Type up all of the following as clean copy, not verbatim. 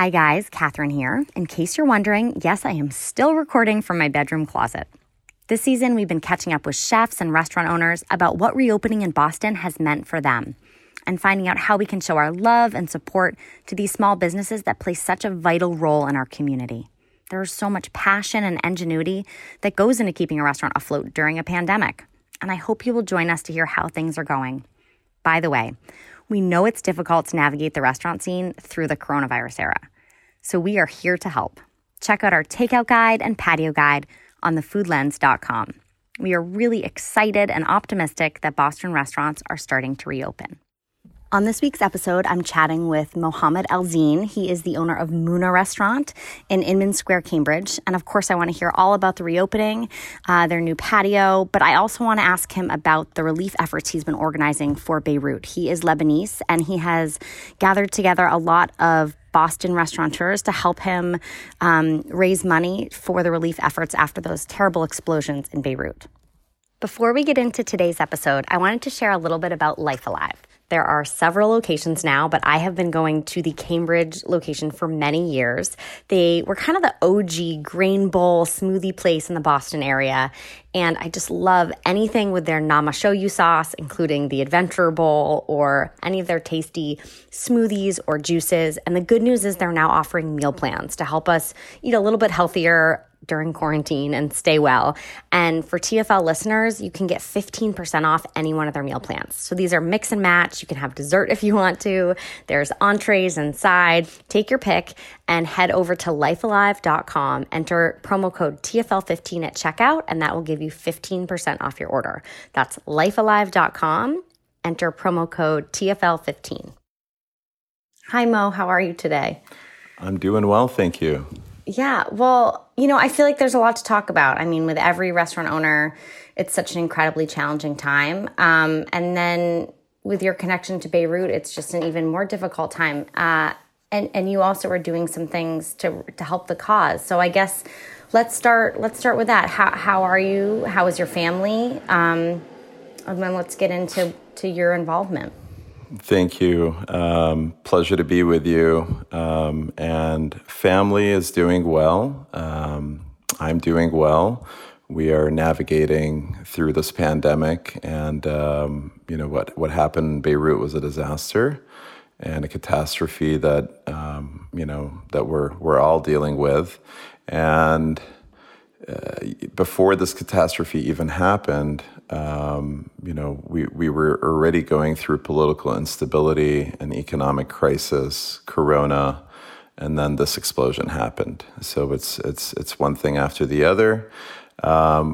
Hi guys, Catherine here. In case you're wondering, yes, I am still recording from my bedroom closet. This season, we've been catching up with chefs and restaurant owners about what reopening in Boston has meant for them and finding out how we can show our love and support to these small businesses that play such a vital role in our community. There's so much passion and ingenuity that goes into keeping a restaurant afloat during a pandemic, and I hope you will join us to hear how things are going. By the way, we know it's difficult to navigate the restaurant scene through the coronavirus era, so we are here to help. Check out our takeout guide and patio guide on thefoodlens.com. We are really excited and optimistic that Boston restaurants are starting to reopen. On this week's episode, I'm chatting with Mohamad El Zein. He is the owner of Muna Restaurant in Inman Square, Cambridge. And of course, I want to hear all about the reopening, their new patio. But I also want to ask him about the relief efforts he's been organizing for Beirut. He is Lebanese, and he has gathered together a lot of Boston restaurateurs to help him raise money for the relief efforts after those terrible explosions in Beirut. Before we get into today's episode, I wanted to share a little bit about Life Alive. There are several locations now, but I have been going to the Cambridge location for many years. They were kind of the OG grain bowl smoothie place in the Boston area, and I just love anything with their nama shoyu sauce, including the Adventure Bowl or any of their tasty smoothies or juices. And the good news is they're now offering meal plans to help us eat a little bit healthier during quarantine and stay well. And for TFL listeners, you can get 15% off any one of their meal plans. So these are mix and match. You can have dessert if you want to. There's entrees and side. Take your pick and head over to lifealive.com. Enter promo code TFL15 at checkout, and that will give you 15% off your order. That's lifealive.com. Enter promo code TFL15. Hi, Mo. How are you today? I'm doing well, thank you. Yeah, well, you know, I feel like there's a lot to talk about. I mean, with every restaurant owner, it's such an incredibly challenging time. And then with your connection to Beirut, it's just an even more difficult time. And you also are doing some things to help the cause. So I guess let's start with that. How are you? How is your family? And then let's get into your involvement. Thank you. Pleasure to be with you. And family is doing well. I'm doing well. We are navigating through this pandemic, and what happened in Beirut was a disaster and a catastrophe that that we're all dealing with. And before this catastrophe even happened, we were already going through political instability and economic crisis, Corona, and then this explosion happened. So it's one thing after the other.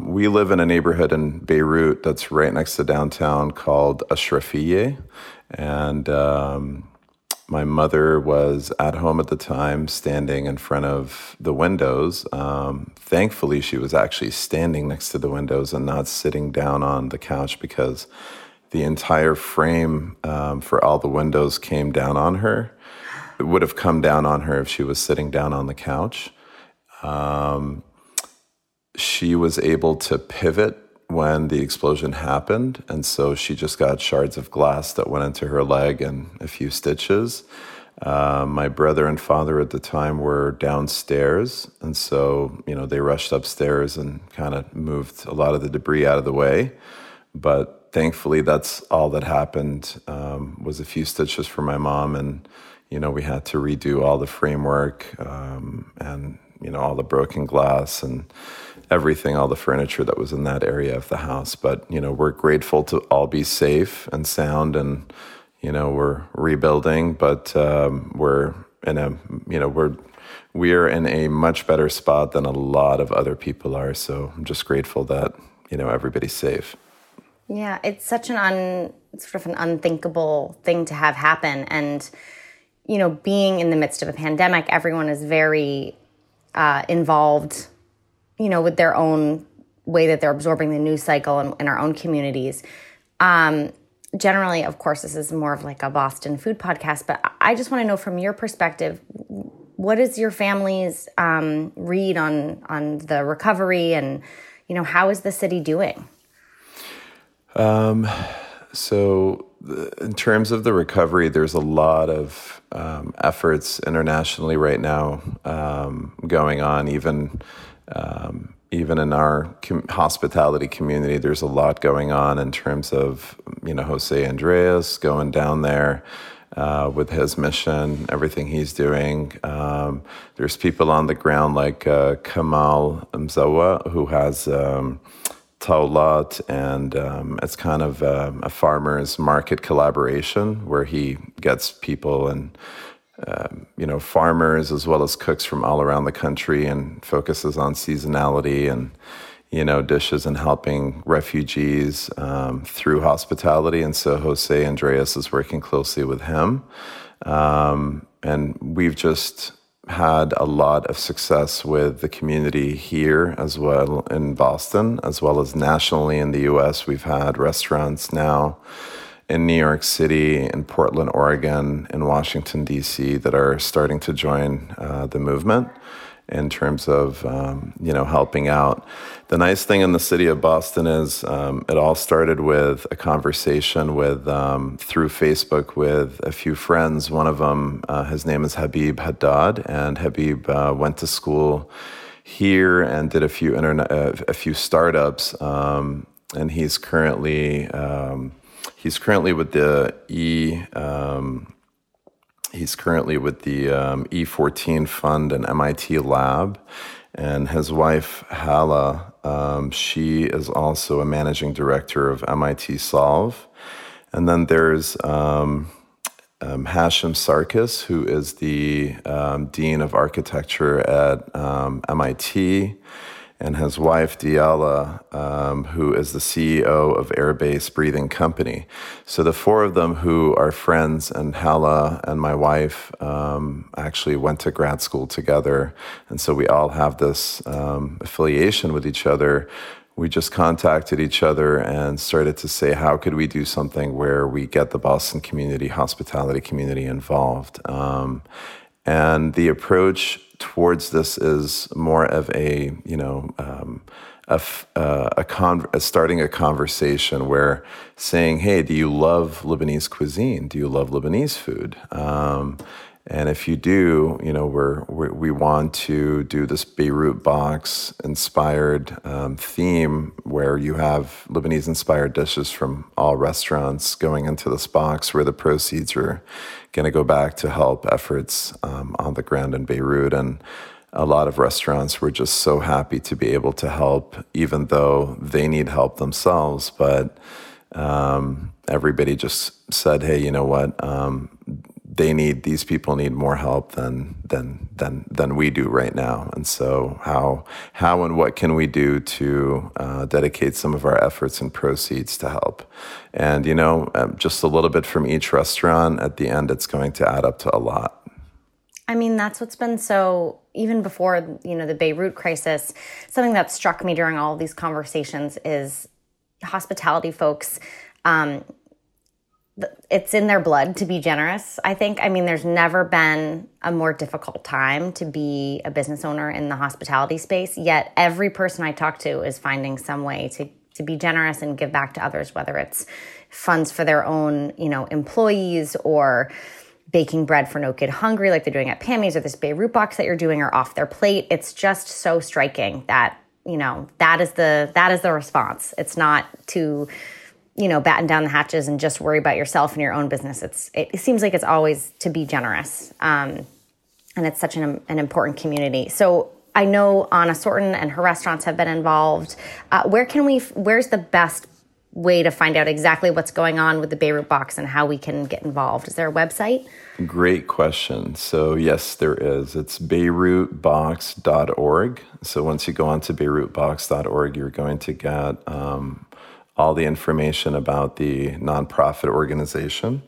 We live in a neighborhood in Beirut that's right next to downtown called Ashrafieh, and my mother was at home at the time, standing in front of the windows. Thankfully, she was actually standing next to the windows and not sitting down on the couch, because the entire frame for all the windows came down on her. It would have come down on her if she was sitting down on the couch. She was able to pivot when the explosion happened, and so she just got shards of glass that went into her leg and a few stitches. My brother and father at the time were downstairs, and so they rushed upstairs and kind of moved a lot of the debris out of the way. But thankfully, that's all that happened, was a few stitches for my mom, and we had to redo all the framework, and all the broken glass and everything, all the furniture that was in that area of the house. But, we're grateful to all be safe and sound, and, we're rebuilding, but we're in a much better spot than a lot of other people are. So I'm just grateful that, everybody's safe. Yeah. It's such an unthinkable thing to have happen. And, being in the midst of a pandemic, everyone is very involved, with their own way that they're absorbing the news cycle in our own communities. Generally, of course, this is more of like a Boston food podcast, but I just want to know from your perspective, what is your family's read on the recovery, and, how is the city doing? So in terms of the recovery, there's a lot of efforts internationally right now going on. Even in our hospitality community, there's a lot going on in terms of, Jose Andreas going down there with his mission, everything he's doing. There's people on the ground like Kamal Mzawa, who has taulat, and it's kind of a farmer's market collaboration where he gets people and farmers as well as cooks from all around the country, and focuses on seasonality and dishes and helping refugees through hospitality. And so Jose Andreas is working closely with him, and we've just had a lot of success with the community here as well in Boston, as well as nationally in the U.S. We've had restaurants now in New York City, in Portland, Oregon, in Washington, D.C., that are starting to join the movement in terms of, helping out. The nice thing in the city of Boston is it all started with a conversation with through Facebook with a few friends. One of them, his name is Habib Haddad, and Habib went to school here and did a few startups, and he's currently with the E14 Fund and MIT Lab. And his wife, Hala, she is also a managing director of MIT Solve. And then there's Hashim Sarkis, who is the Dean of Architecture at MIT, and his wife, Diala, who is the CEO of Airbase Breathing Company. So the four of them who are friends, and Hala and my wife actually went to grad school together. And so we all have this affiliation with each other. We just contacted each other and started to say, how could we do something where we get the Boston community, hospitality community involved? And the approach towards this is more of starting a conversation where saying, hey, do you love Lebanese cuisine? Do you love Lebanese food? And if you do, we want to do this Beirut Box inspired theme where you have Lebanese inspired dishes from all restaurants going into this box, where the proceeds are going to go back to help efforts on the ground in Beirut. And a lot of restaurants were just so happy to be able to help, even though they need help themselves. But everybody just said, hey, you know what? These people need more help than we do right now. And so how and what can we do to dedicate some of our efforts and proceeds to help? And, just a little bit from each restaurant, at the end, it's going to add up to a lot. I mean, that's what's been so, even before, the Beirut crisis, something that struck me during all of these conversations is hospitality folks, it's in their blood to be generous, I think. I mean, there's never been a more difficult time to be a business owner in the hospitality space, yet every person I talk to is finding some way to be generous and give back to others, whether it's funds for their own, employees, or baking bread for No Kid Hungry like they're doing at Pammy's, or this Beirut Box that you're doing, or Off Their Plate. It's just so striking that, that is the response. It's not to batten down the hatches and just worry about yourself and your own business. It seems like it's always to be generous. And it's such an important community. So I know Anna Sorten and her restaurants have been involved. Where's the best way to find out exactly what's going on with the Beirut Box and how we can get involved? Is there a website? Great question. So yes, there is. It's beirutbox.org. So once you go on to beirutbox.org, you're going to get all the information about the nonprofit organization.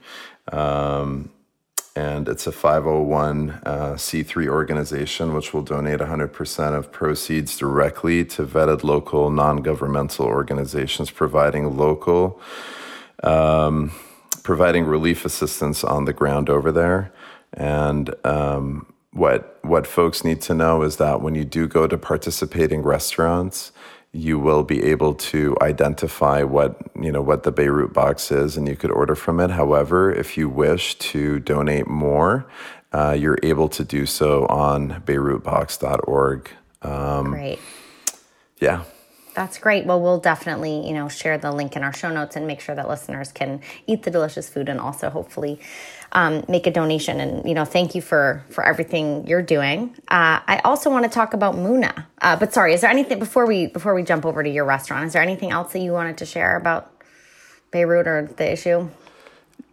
And it's a 501c3 organization, which will donate 100% of proceeds directly to vetted local non-governmental organizations providing relief assistance on the ground over there. And what folks need to know is that when you do go to participating restaurants, you will be able to identify what the Beirut box is, and you could order from it. However, if you wish to donate more, you're able to do so on beirutbox.org. Great. Yeah. That's great. Well, we'll definitely, share the link in our show notes and make sure that listeners can eat the delicious food and also hopefully make a donation. And, thank you for everything you're doing. I also want to talk about Muna. But sorry, is there anything before we jump over to your restaurant, is there anything else that you wanted to share about Beirut or the issue?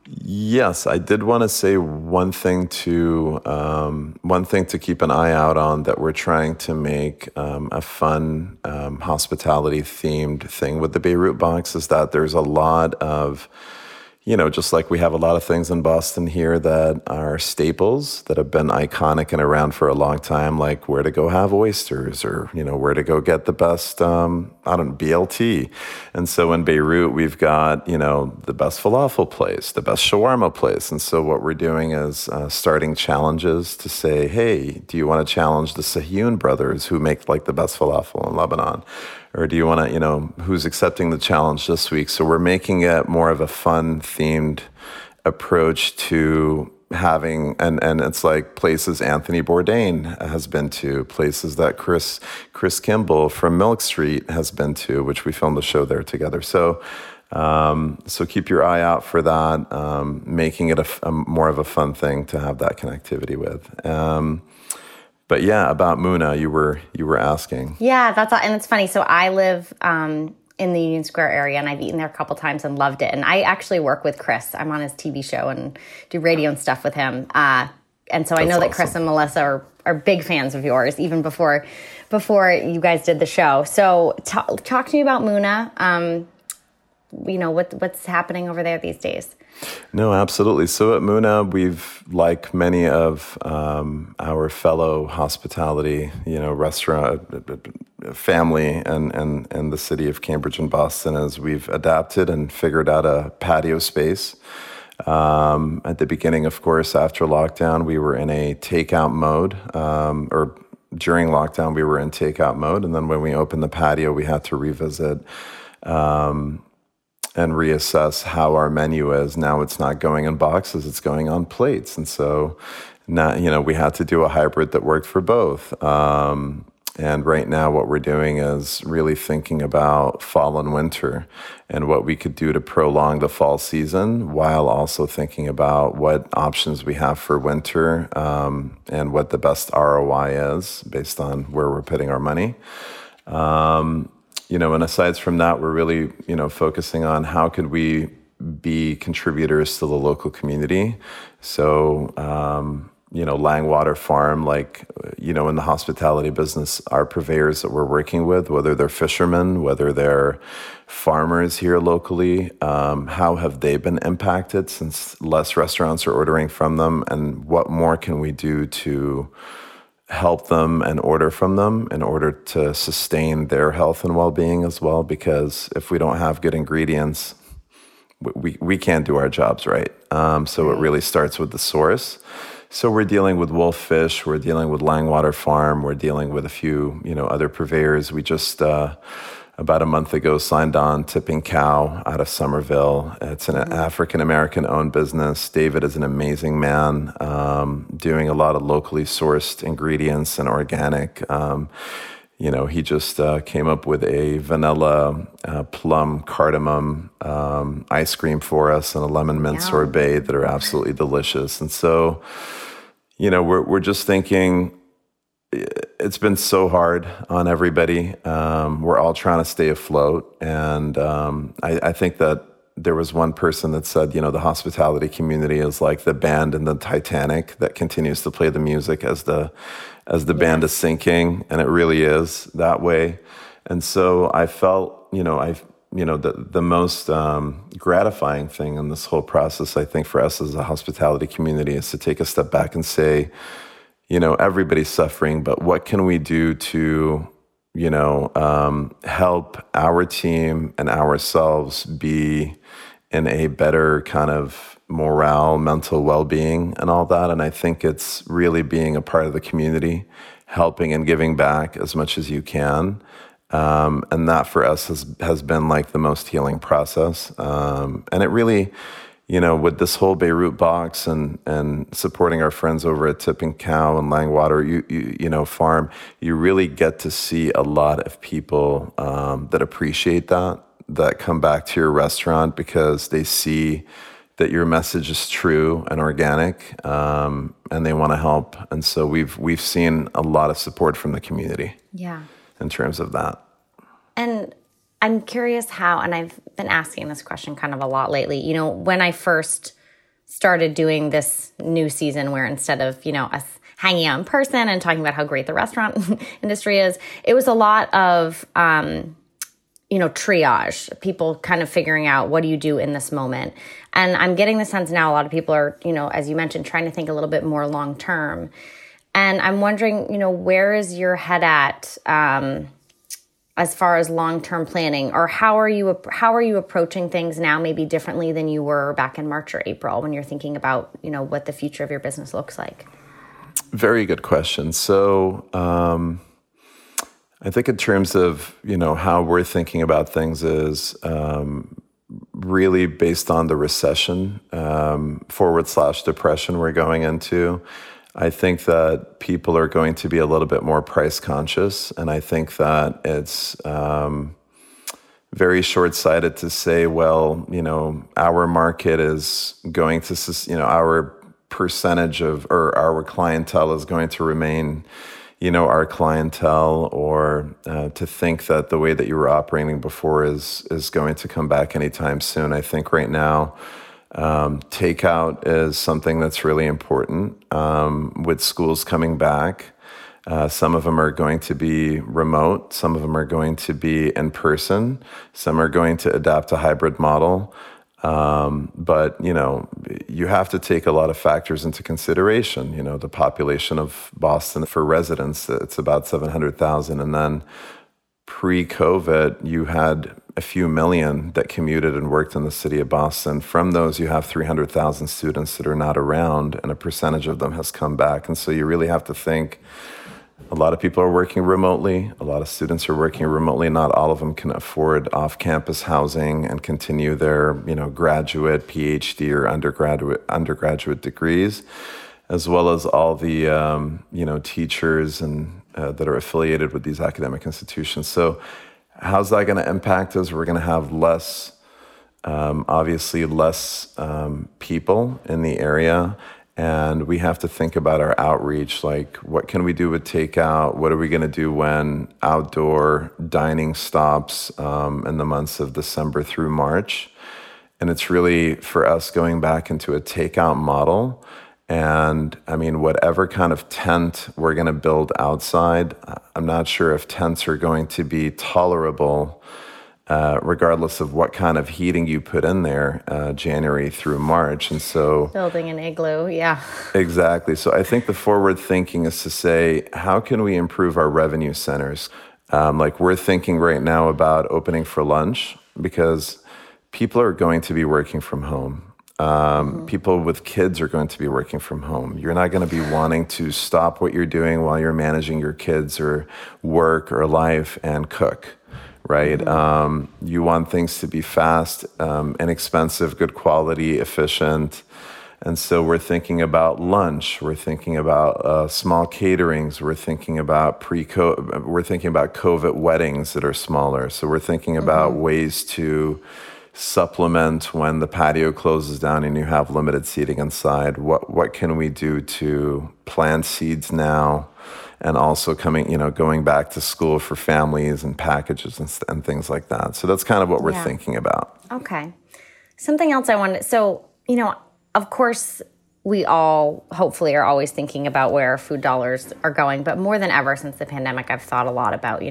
Yes, I did want to say one thing to keep an eye out on that we're trying to make a fun hospitality-themed thing with the Beirut Box is that there's a lot of, just like we have a lot of things in Boston here that are staples that have been iconic and around for a long time, like where to go have oysters or, where to go get the best, BLT. And so in Beirut, we've got, the best falafel place, the best shawarma place. And so what we're doing is starting challenges to say, hey, do you want to challenge the Sahyun brothers who make like the best falafel in Lebanon? Or do you want to, who's accepting the challenge this week? So we're making it more of a fun themed approach to having, and it's like places Anthony Bourdain has been to, places that Chris Kimball from Milk Street has been to, which we filmed a show there together. So keep your eye out for that, making it a more of a fun thing to have that connectivity with. But yeah, about Muna, you were asking. Yeah, that's all, and it's funny. So I live in the Union Square area, and I've eaten there a couple times and loved it. And I actually work with Chris. I'm on his TV show and do radio and stuff with him. And so I know that awesome. Chris and Melissa are big fans of yours, even before you guys did the show. So talk to me about Muna. What's happening over there these days? No, absolutely. So at Muna, we've, like many of our fellow hospitality, restaurant family and the city of Cambridge and Boston, as we've adapted and figured out a patio space. At the beginning, of course, after lockdown, we were in a takeout mode, or during lockdown, we were in takeout mode. And then when we opened the patio, we had to revisit and reassess how our menu is. Now it's not going in boxes, it's going on plates. And so now, we had to do a hybrid that worked for both. And right now what we're doing is really thinking about fall and winter and what we could do to prolong the fall season while also thinking about what options we have for winter, and what the best ROI is based on where we're putting our money. And aside from that, we're really, focusing on how could we be contributors to the local community. So, Langwater Farm, in the hospitality business, our purveyors that we're working with, whether they're fishermen, whether they're farmers here locally, how have they been impacted since less restaurants are ordering from them? And what more can we do to help them and order from them in order to sustain their health and well-being as well, because if we don't have good ingredients, we can't do our jobs right. So it really starts with the source. So we're dealing with Wolf Fish, we're dealing with Langwater Farm, we're dealing with a few other purveyors. We just about a month ago signed on Tipping Cow out of Somerville. It's an African-American owned business. David is an amazing man, doing a lot of locally sourced ingredients and organic. He just came up with a vanilla plum cardamom ice cream for us and a lemon mint sorbet that are absolutely delicious. And so, we're just thinking, it's been so hard on everybody. We're all trying to stay afloat. And I think that there was one person that said, the hospitality community is like the band in the Titanic that continues to play the music as the band is sinking. And it really is that way. And so I felt, the most gratifying thing in this whole process, I think for us as a hospitality community, is to take a step back and say, everybody's suffering, but what can we do to, help our team and ourselves be in a better kind of morale, mental well-being and all that. And I think it's really being a part of the community, helping and giving back as much as you can. And that for us has been like the most healing process. And it really, you know, with this whole Beirut box and supporting our friends over at Tipping Cow and Langwater, Farm, you really get to see a lot of people that appreciate that come back to your restaurant because they see that your message is true and organic, and they want to help. And so we've seen a lot of support from the community. Yeah. In terms of that. And I'm curious how, and I've been asking this question kind of a lot lately, you know, when I first started doing this new season where instead of, you know, us hanging out in person and talking about how great the restaurant industry is, it was a lot of, triage, people kind of figuring out what do you do in this moment. And I'm getting the sense now a lot of people are, you know, as you mentioned, trying to think a little bit more long term. And I'm wondering, you know, where is your head at as far as long-term planning, or how are you approaching things now maybe differently than you were back in March or April when you're thinking about, you know, what the future of your business looks like? Very good question. So I think in terms of, you know, how we're thinking about things is really based on the recession /depression we're going into. I think that people are going to be a little bit more price conscious, and I think that it's very short-sighted to say, well, you know, our market is going to, you know, our percentage of, or our clientele is going to remain, you know, our clientele, or to think that the way that you were operating before is going to come back anytime soon. I think right now, takeout is something that's really important. With schools coming back, some of them are going to be remote, some of them are going to be in person, some are going to adapt a hybrid model. But, you know, you have to take a lot of factors into consideration. You know, the population of Boston for residents, it's about 700,000. And then pre-COVID, you had a few million that commuted and worked in the city of Boston. From those, you have 300,000 students that are not around, and a percentage of them has come back. And so you really have to think, a lot of people are working remotely. A lot of students are working remotely. Not all of them can afford off-campus housing and continue their, you know, graduate, PhD, or undergraduate degrees, as well as all the, teachers and that are affiliated with these academic institutions. So how's that going to impact us? We're going to have less people in the area. And we have to think about our outreach, like what can we do with takeout? What are we going to do when outdoor dining stops in the months of December through March? And it's really, for us, going back into a takeout model. And I mean, whatever kind of tent we're going to build outside, I'm not sure if tents are going to be tolerable, regardless of what kind of heating you put in there, January through March. And so building an igloo, yeah. Exactly. So I think the forward thinking is to say, how can we improve our revenue centers? Like we're thinking right now about opening for lunch because people are going to be working from home. People with kids are going to be working from home. You're not going to be wanting to stop what you're doing while you're managing your kids or work or life and cook, right? Mm-hmm. You want things to be fast, inexpensive, good quality, efficient. And so we're thinking about lunch. We're thinking about small caterings. We're thinking about COVID weddings that are smaller. So we're thinking about ways to supplement when the patio closes down and you have limited seating inside. What can we do to plant seeds now, and also going back to school for families and packages and things like that. So that's kind of what we're thinking about. Okay. Something else I wanted. So you know, of course, we all hopefully are always thinking about where our food dollars are going, but more than ever since the pandemic, I've thought a lot about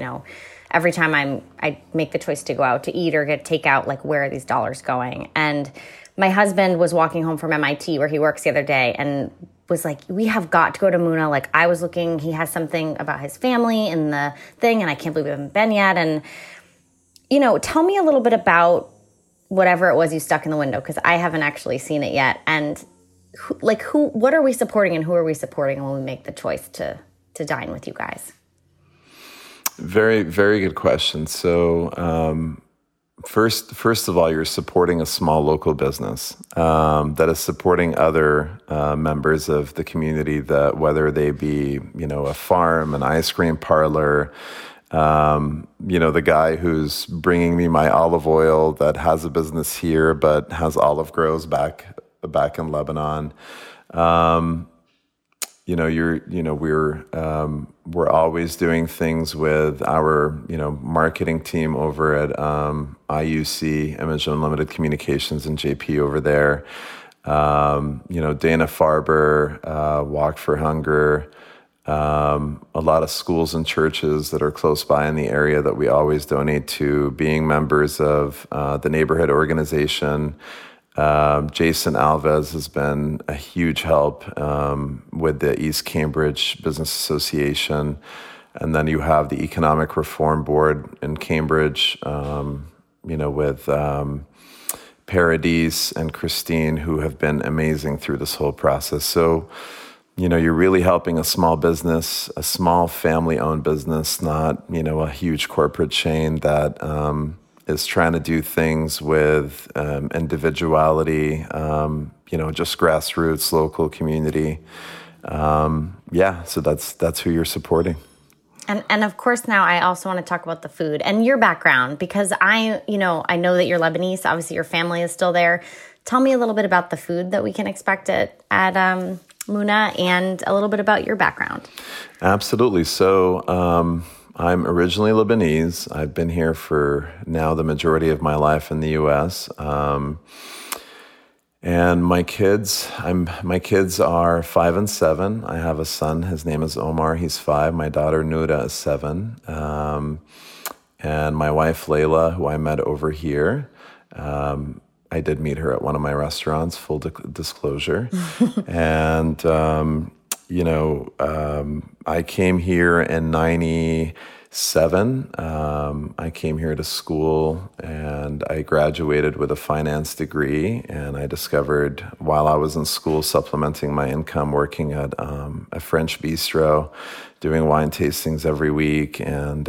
every time I make the choice to go out to eat or get takeout, like where are these dollars going? And my husband was walking home from MIT where he works the other day and was like, we have got to go to Muna. Like I was looking, he has something about his family in the thing and I can't believe we haven't been yet. And, you know, tell me a little bit about whatever it was you stuck in the window because I haven't actually seen it yet. And what are we supporting and who are we supporting when we make the choice to dine with you guys? Very, very good question. So first of all, you're supporting a small local business that is supporting other members of the community, that whether they be, you know, a farm, an ice cream parlor, you know, the guy who's bringing me my olive oil that has a business here but has olive groves back in Lebanon. You know, we're always doing things with our, you know, marketing team over at IUC, Image Unlimited Communications, and JP over there. You know, Dana Farber, Walk for Hunger, a lot of schools and churches that are close by in the area that we always donate to, being members of the neighborhood organization. Jason Alves has been a huge help with the East Cambridge Business Association. And then you have the Economic Reform Board in Cambridge, you know, with Paradise and Christine, who have been amazing through this whole process. So, you know, you're really helping a small business, a small family-owned business, not, you know, a huge corporate chain that is trying to do things with individuality, you know, just grassroots, local community. So that's who you're supporting. And of course, now I also want to talk about the food and your background, because I know that you're Lebanese. Obviously, your family is still there. Tell me a little bit about the food that we can expect at Muna, and a little bit about your background. Absolutely. So, I'm originally Lebanese. I've been here for now the majority of my life in the U.S. And my kids are 5 and 7. I have a son. His name is Omar. He's 5. My daughter Nura is 7. And my wife Layla, who I met over here. I did meet her at one of my restaurants, full disclosure. And I came here in 97. I came here to school and I graduated with a finance degree. And I discovered while I was in school, supplementing my income, working at a French bistro, doing wine tastings every week, and,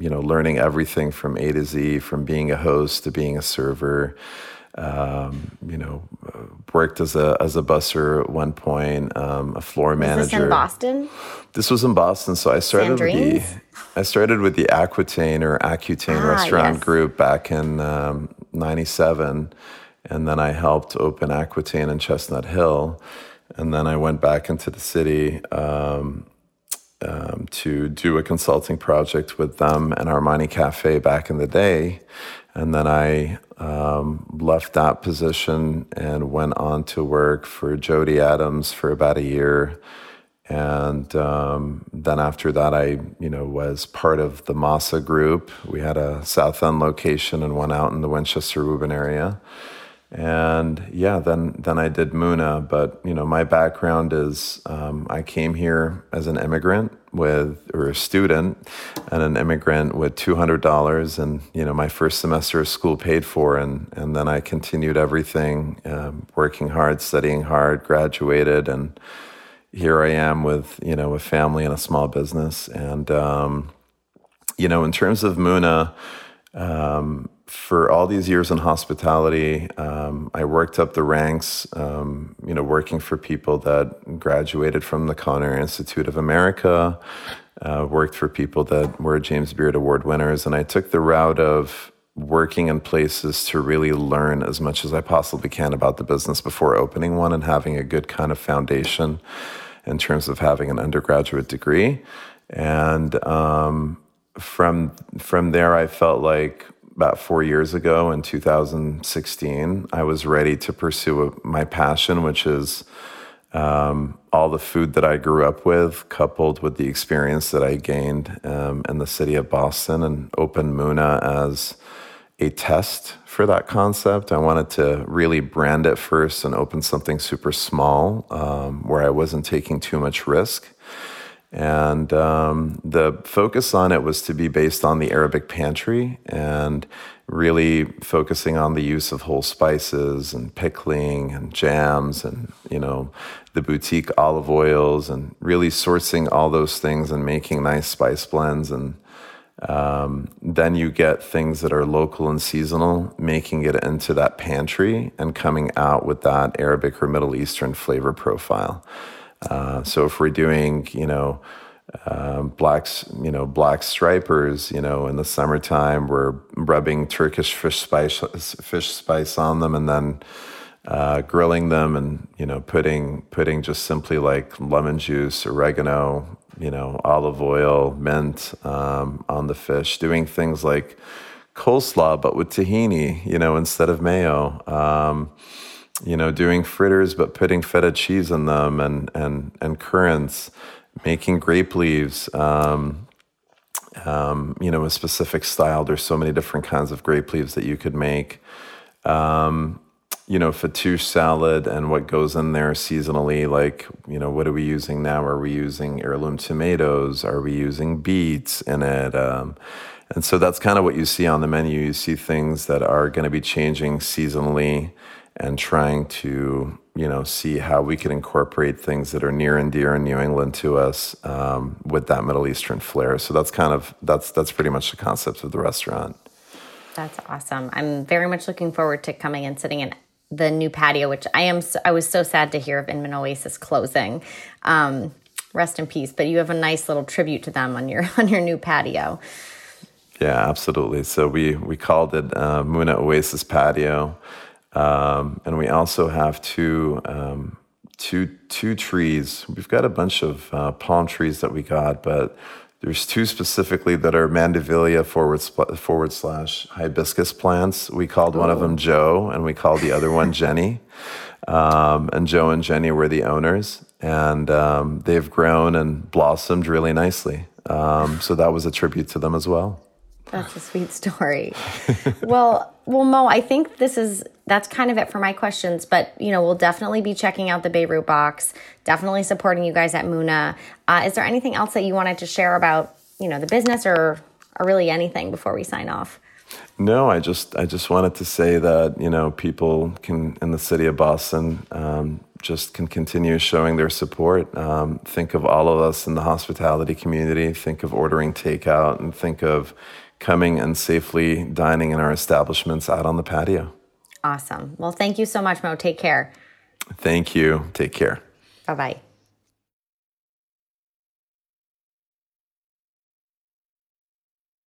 learning everything from A to Z, from being a host to being a server. Worked as a busser at one point, a floor manager. Was this in Boston? This was in Boston. So I started with the Aquitaine or Aquitaine restaurant group back in 97. And then I helped open Aquitaine in Chestnut Hill. And then I went back into the city to do a consulting project with them and Armani Cafe back in the day. And then I left that position and went on to work for Jody Adams for about a year. And then after that, I, was part of the Masa group. We had a South End location and one out in the Winchester-Reuben area. And then I did Muna. But, my background is I came here as an immigrant a student and an immigrant with $200 and, my first semester of school paid for. And then I continued everything, working hard, studying hard, graduated. And here I am with, a family and a small business. And, in terms of Muna, for all these years in hospitality, I worked up the ranks, working for people that graduated from the Conner Institute of America, worked for people that were James Beard Award winners. And I took the route of working in places to really learn as much as I possibly can about the business before opening one, and having a good kind of foundation in terms of having an undergraduate degree. And from there, I felt like, about 4 years ago in 2016, I was ready to pursue my passion, which is all the food that I grew up with, coupled with the experience that I gained in the city of Boston, and opened Muna as a test for that concept. I wanted to really brand it first and open something super small where I wasn't taking too much risk. And the focus on it was to be based on the Arabic pantry, and really focusing on the use of whole spices and pickling and jams and, the boutique olive oils, and really sourcing all those things and making nice spice blends. And Then you get things that are local and seasonal, making it into that pantry and coming out with that Arabic or Middle Eastern flavor profile. So if we're doing, black stripers, in the summertime, we're rubbing Turkish fish spice on them and then grilling them and, putting just simply like lemon juice, oregano, olive oil, mint on the fish, doing things like coleslaw, but with tahini, instead of mayo, doing fritters, but putting feta cheese in them and currants, making grape leaves, a specific style. There's so many different kinds of grape leaves that you could make, fattoush salad and what goes in there seasonally, what are we using now? Are we using heirloom tomatoes? Are we using beets in it? And so that's kind of what you see on the menu. You see things that are going to be changing seasonally and trying to, see how we can incorporate things that are near and dear in New England to us with that Middle Eastern flair. So that's pretty much the concept of the restaurant. That's awesome. I'm very much looking forward to coming and sitting in the new patio, which I was so sad to hear of Inman Oasis closing. Rest in peace. But you have a nice little tribute to them on your new patio. Yeah, absolutely. So we called it Muna Oasis Patio, and we also have two trees. We've got a bunch of palm trees that we got, but there's two specifically that are Mandevilla / hibiscus plants. We called one of them Joe, and we called the other one Jenny. And Joe and Jenny were the owners, and they've grown and blossomed really nicely. So that was a tribute to them as well. That's a sweet story. Well, Mo, I think that's kind of it for my questions, but we'll definitely be checking out the Beirut Box, definitely supporting you guys at Muna. Is there anything else that you wanted to share about, the business or really anything before we sign off? No, I just wanted to say that, people in the city of Boston just can continue showing their support. Think of all of us in the hospitality community, think of ordering takeout, and think of coming and safely dining in our establishments out on the patio. Awesome. Well, thank you so much, Mo. Take care. Thank you. Take care. Bye-bye.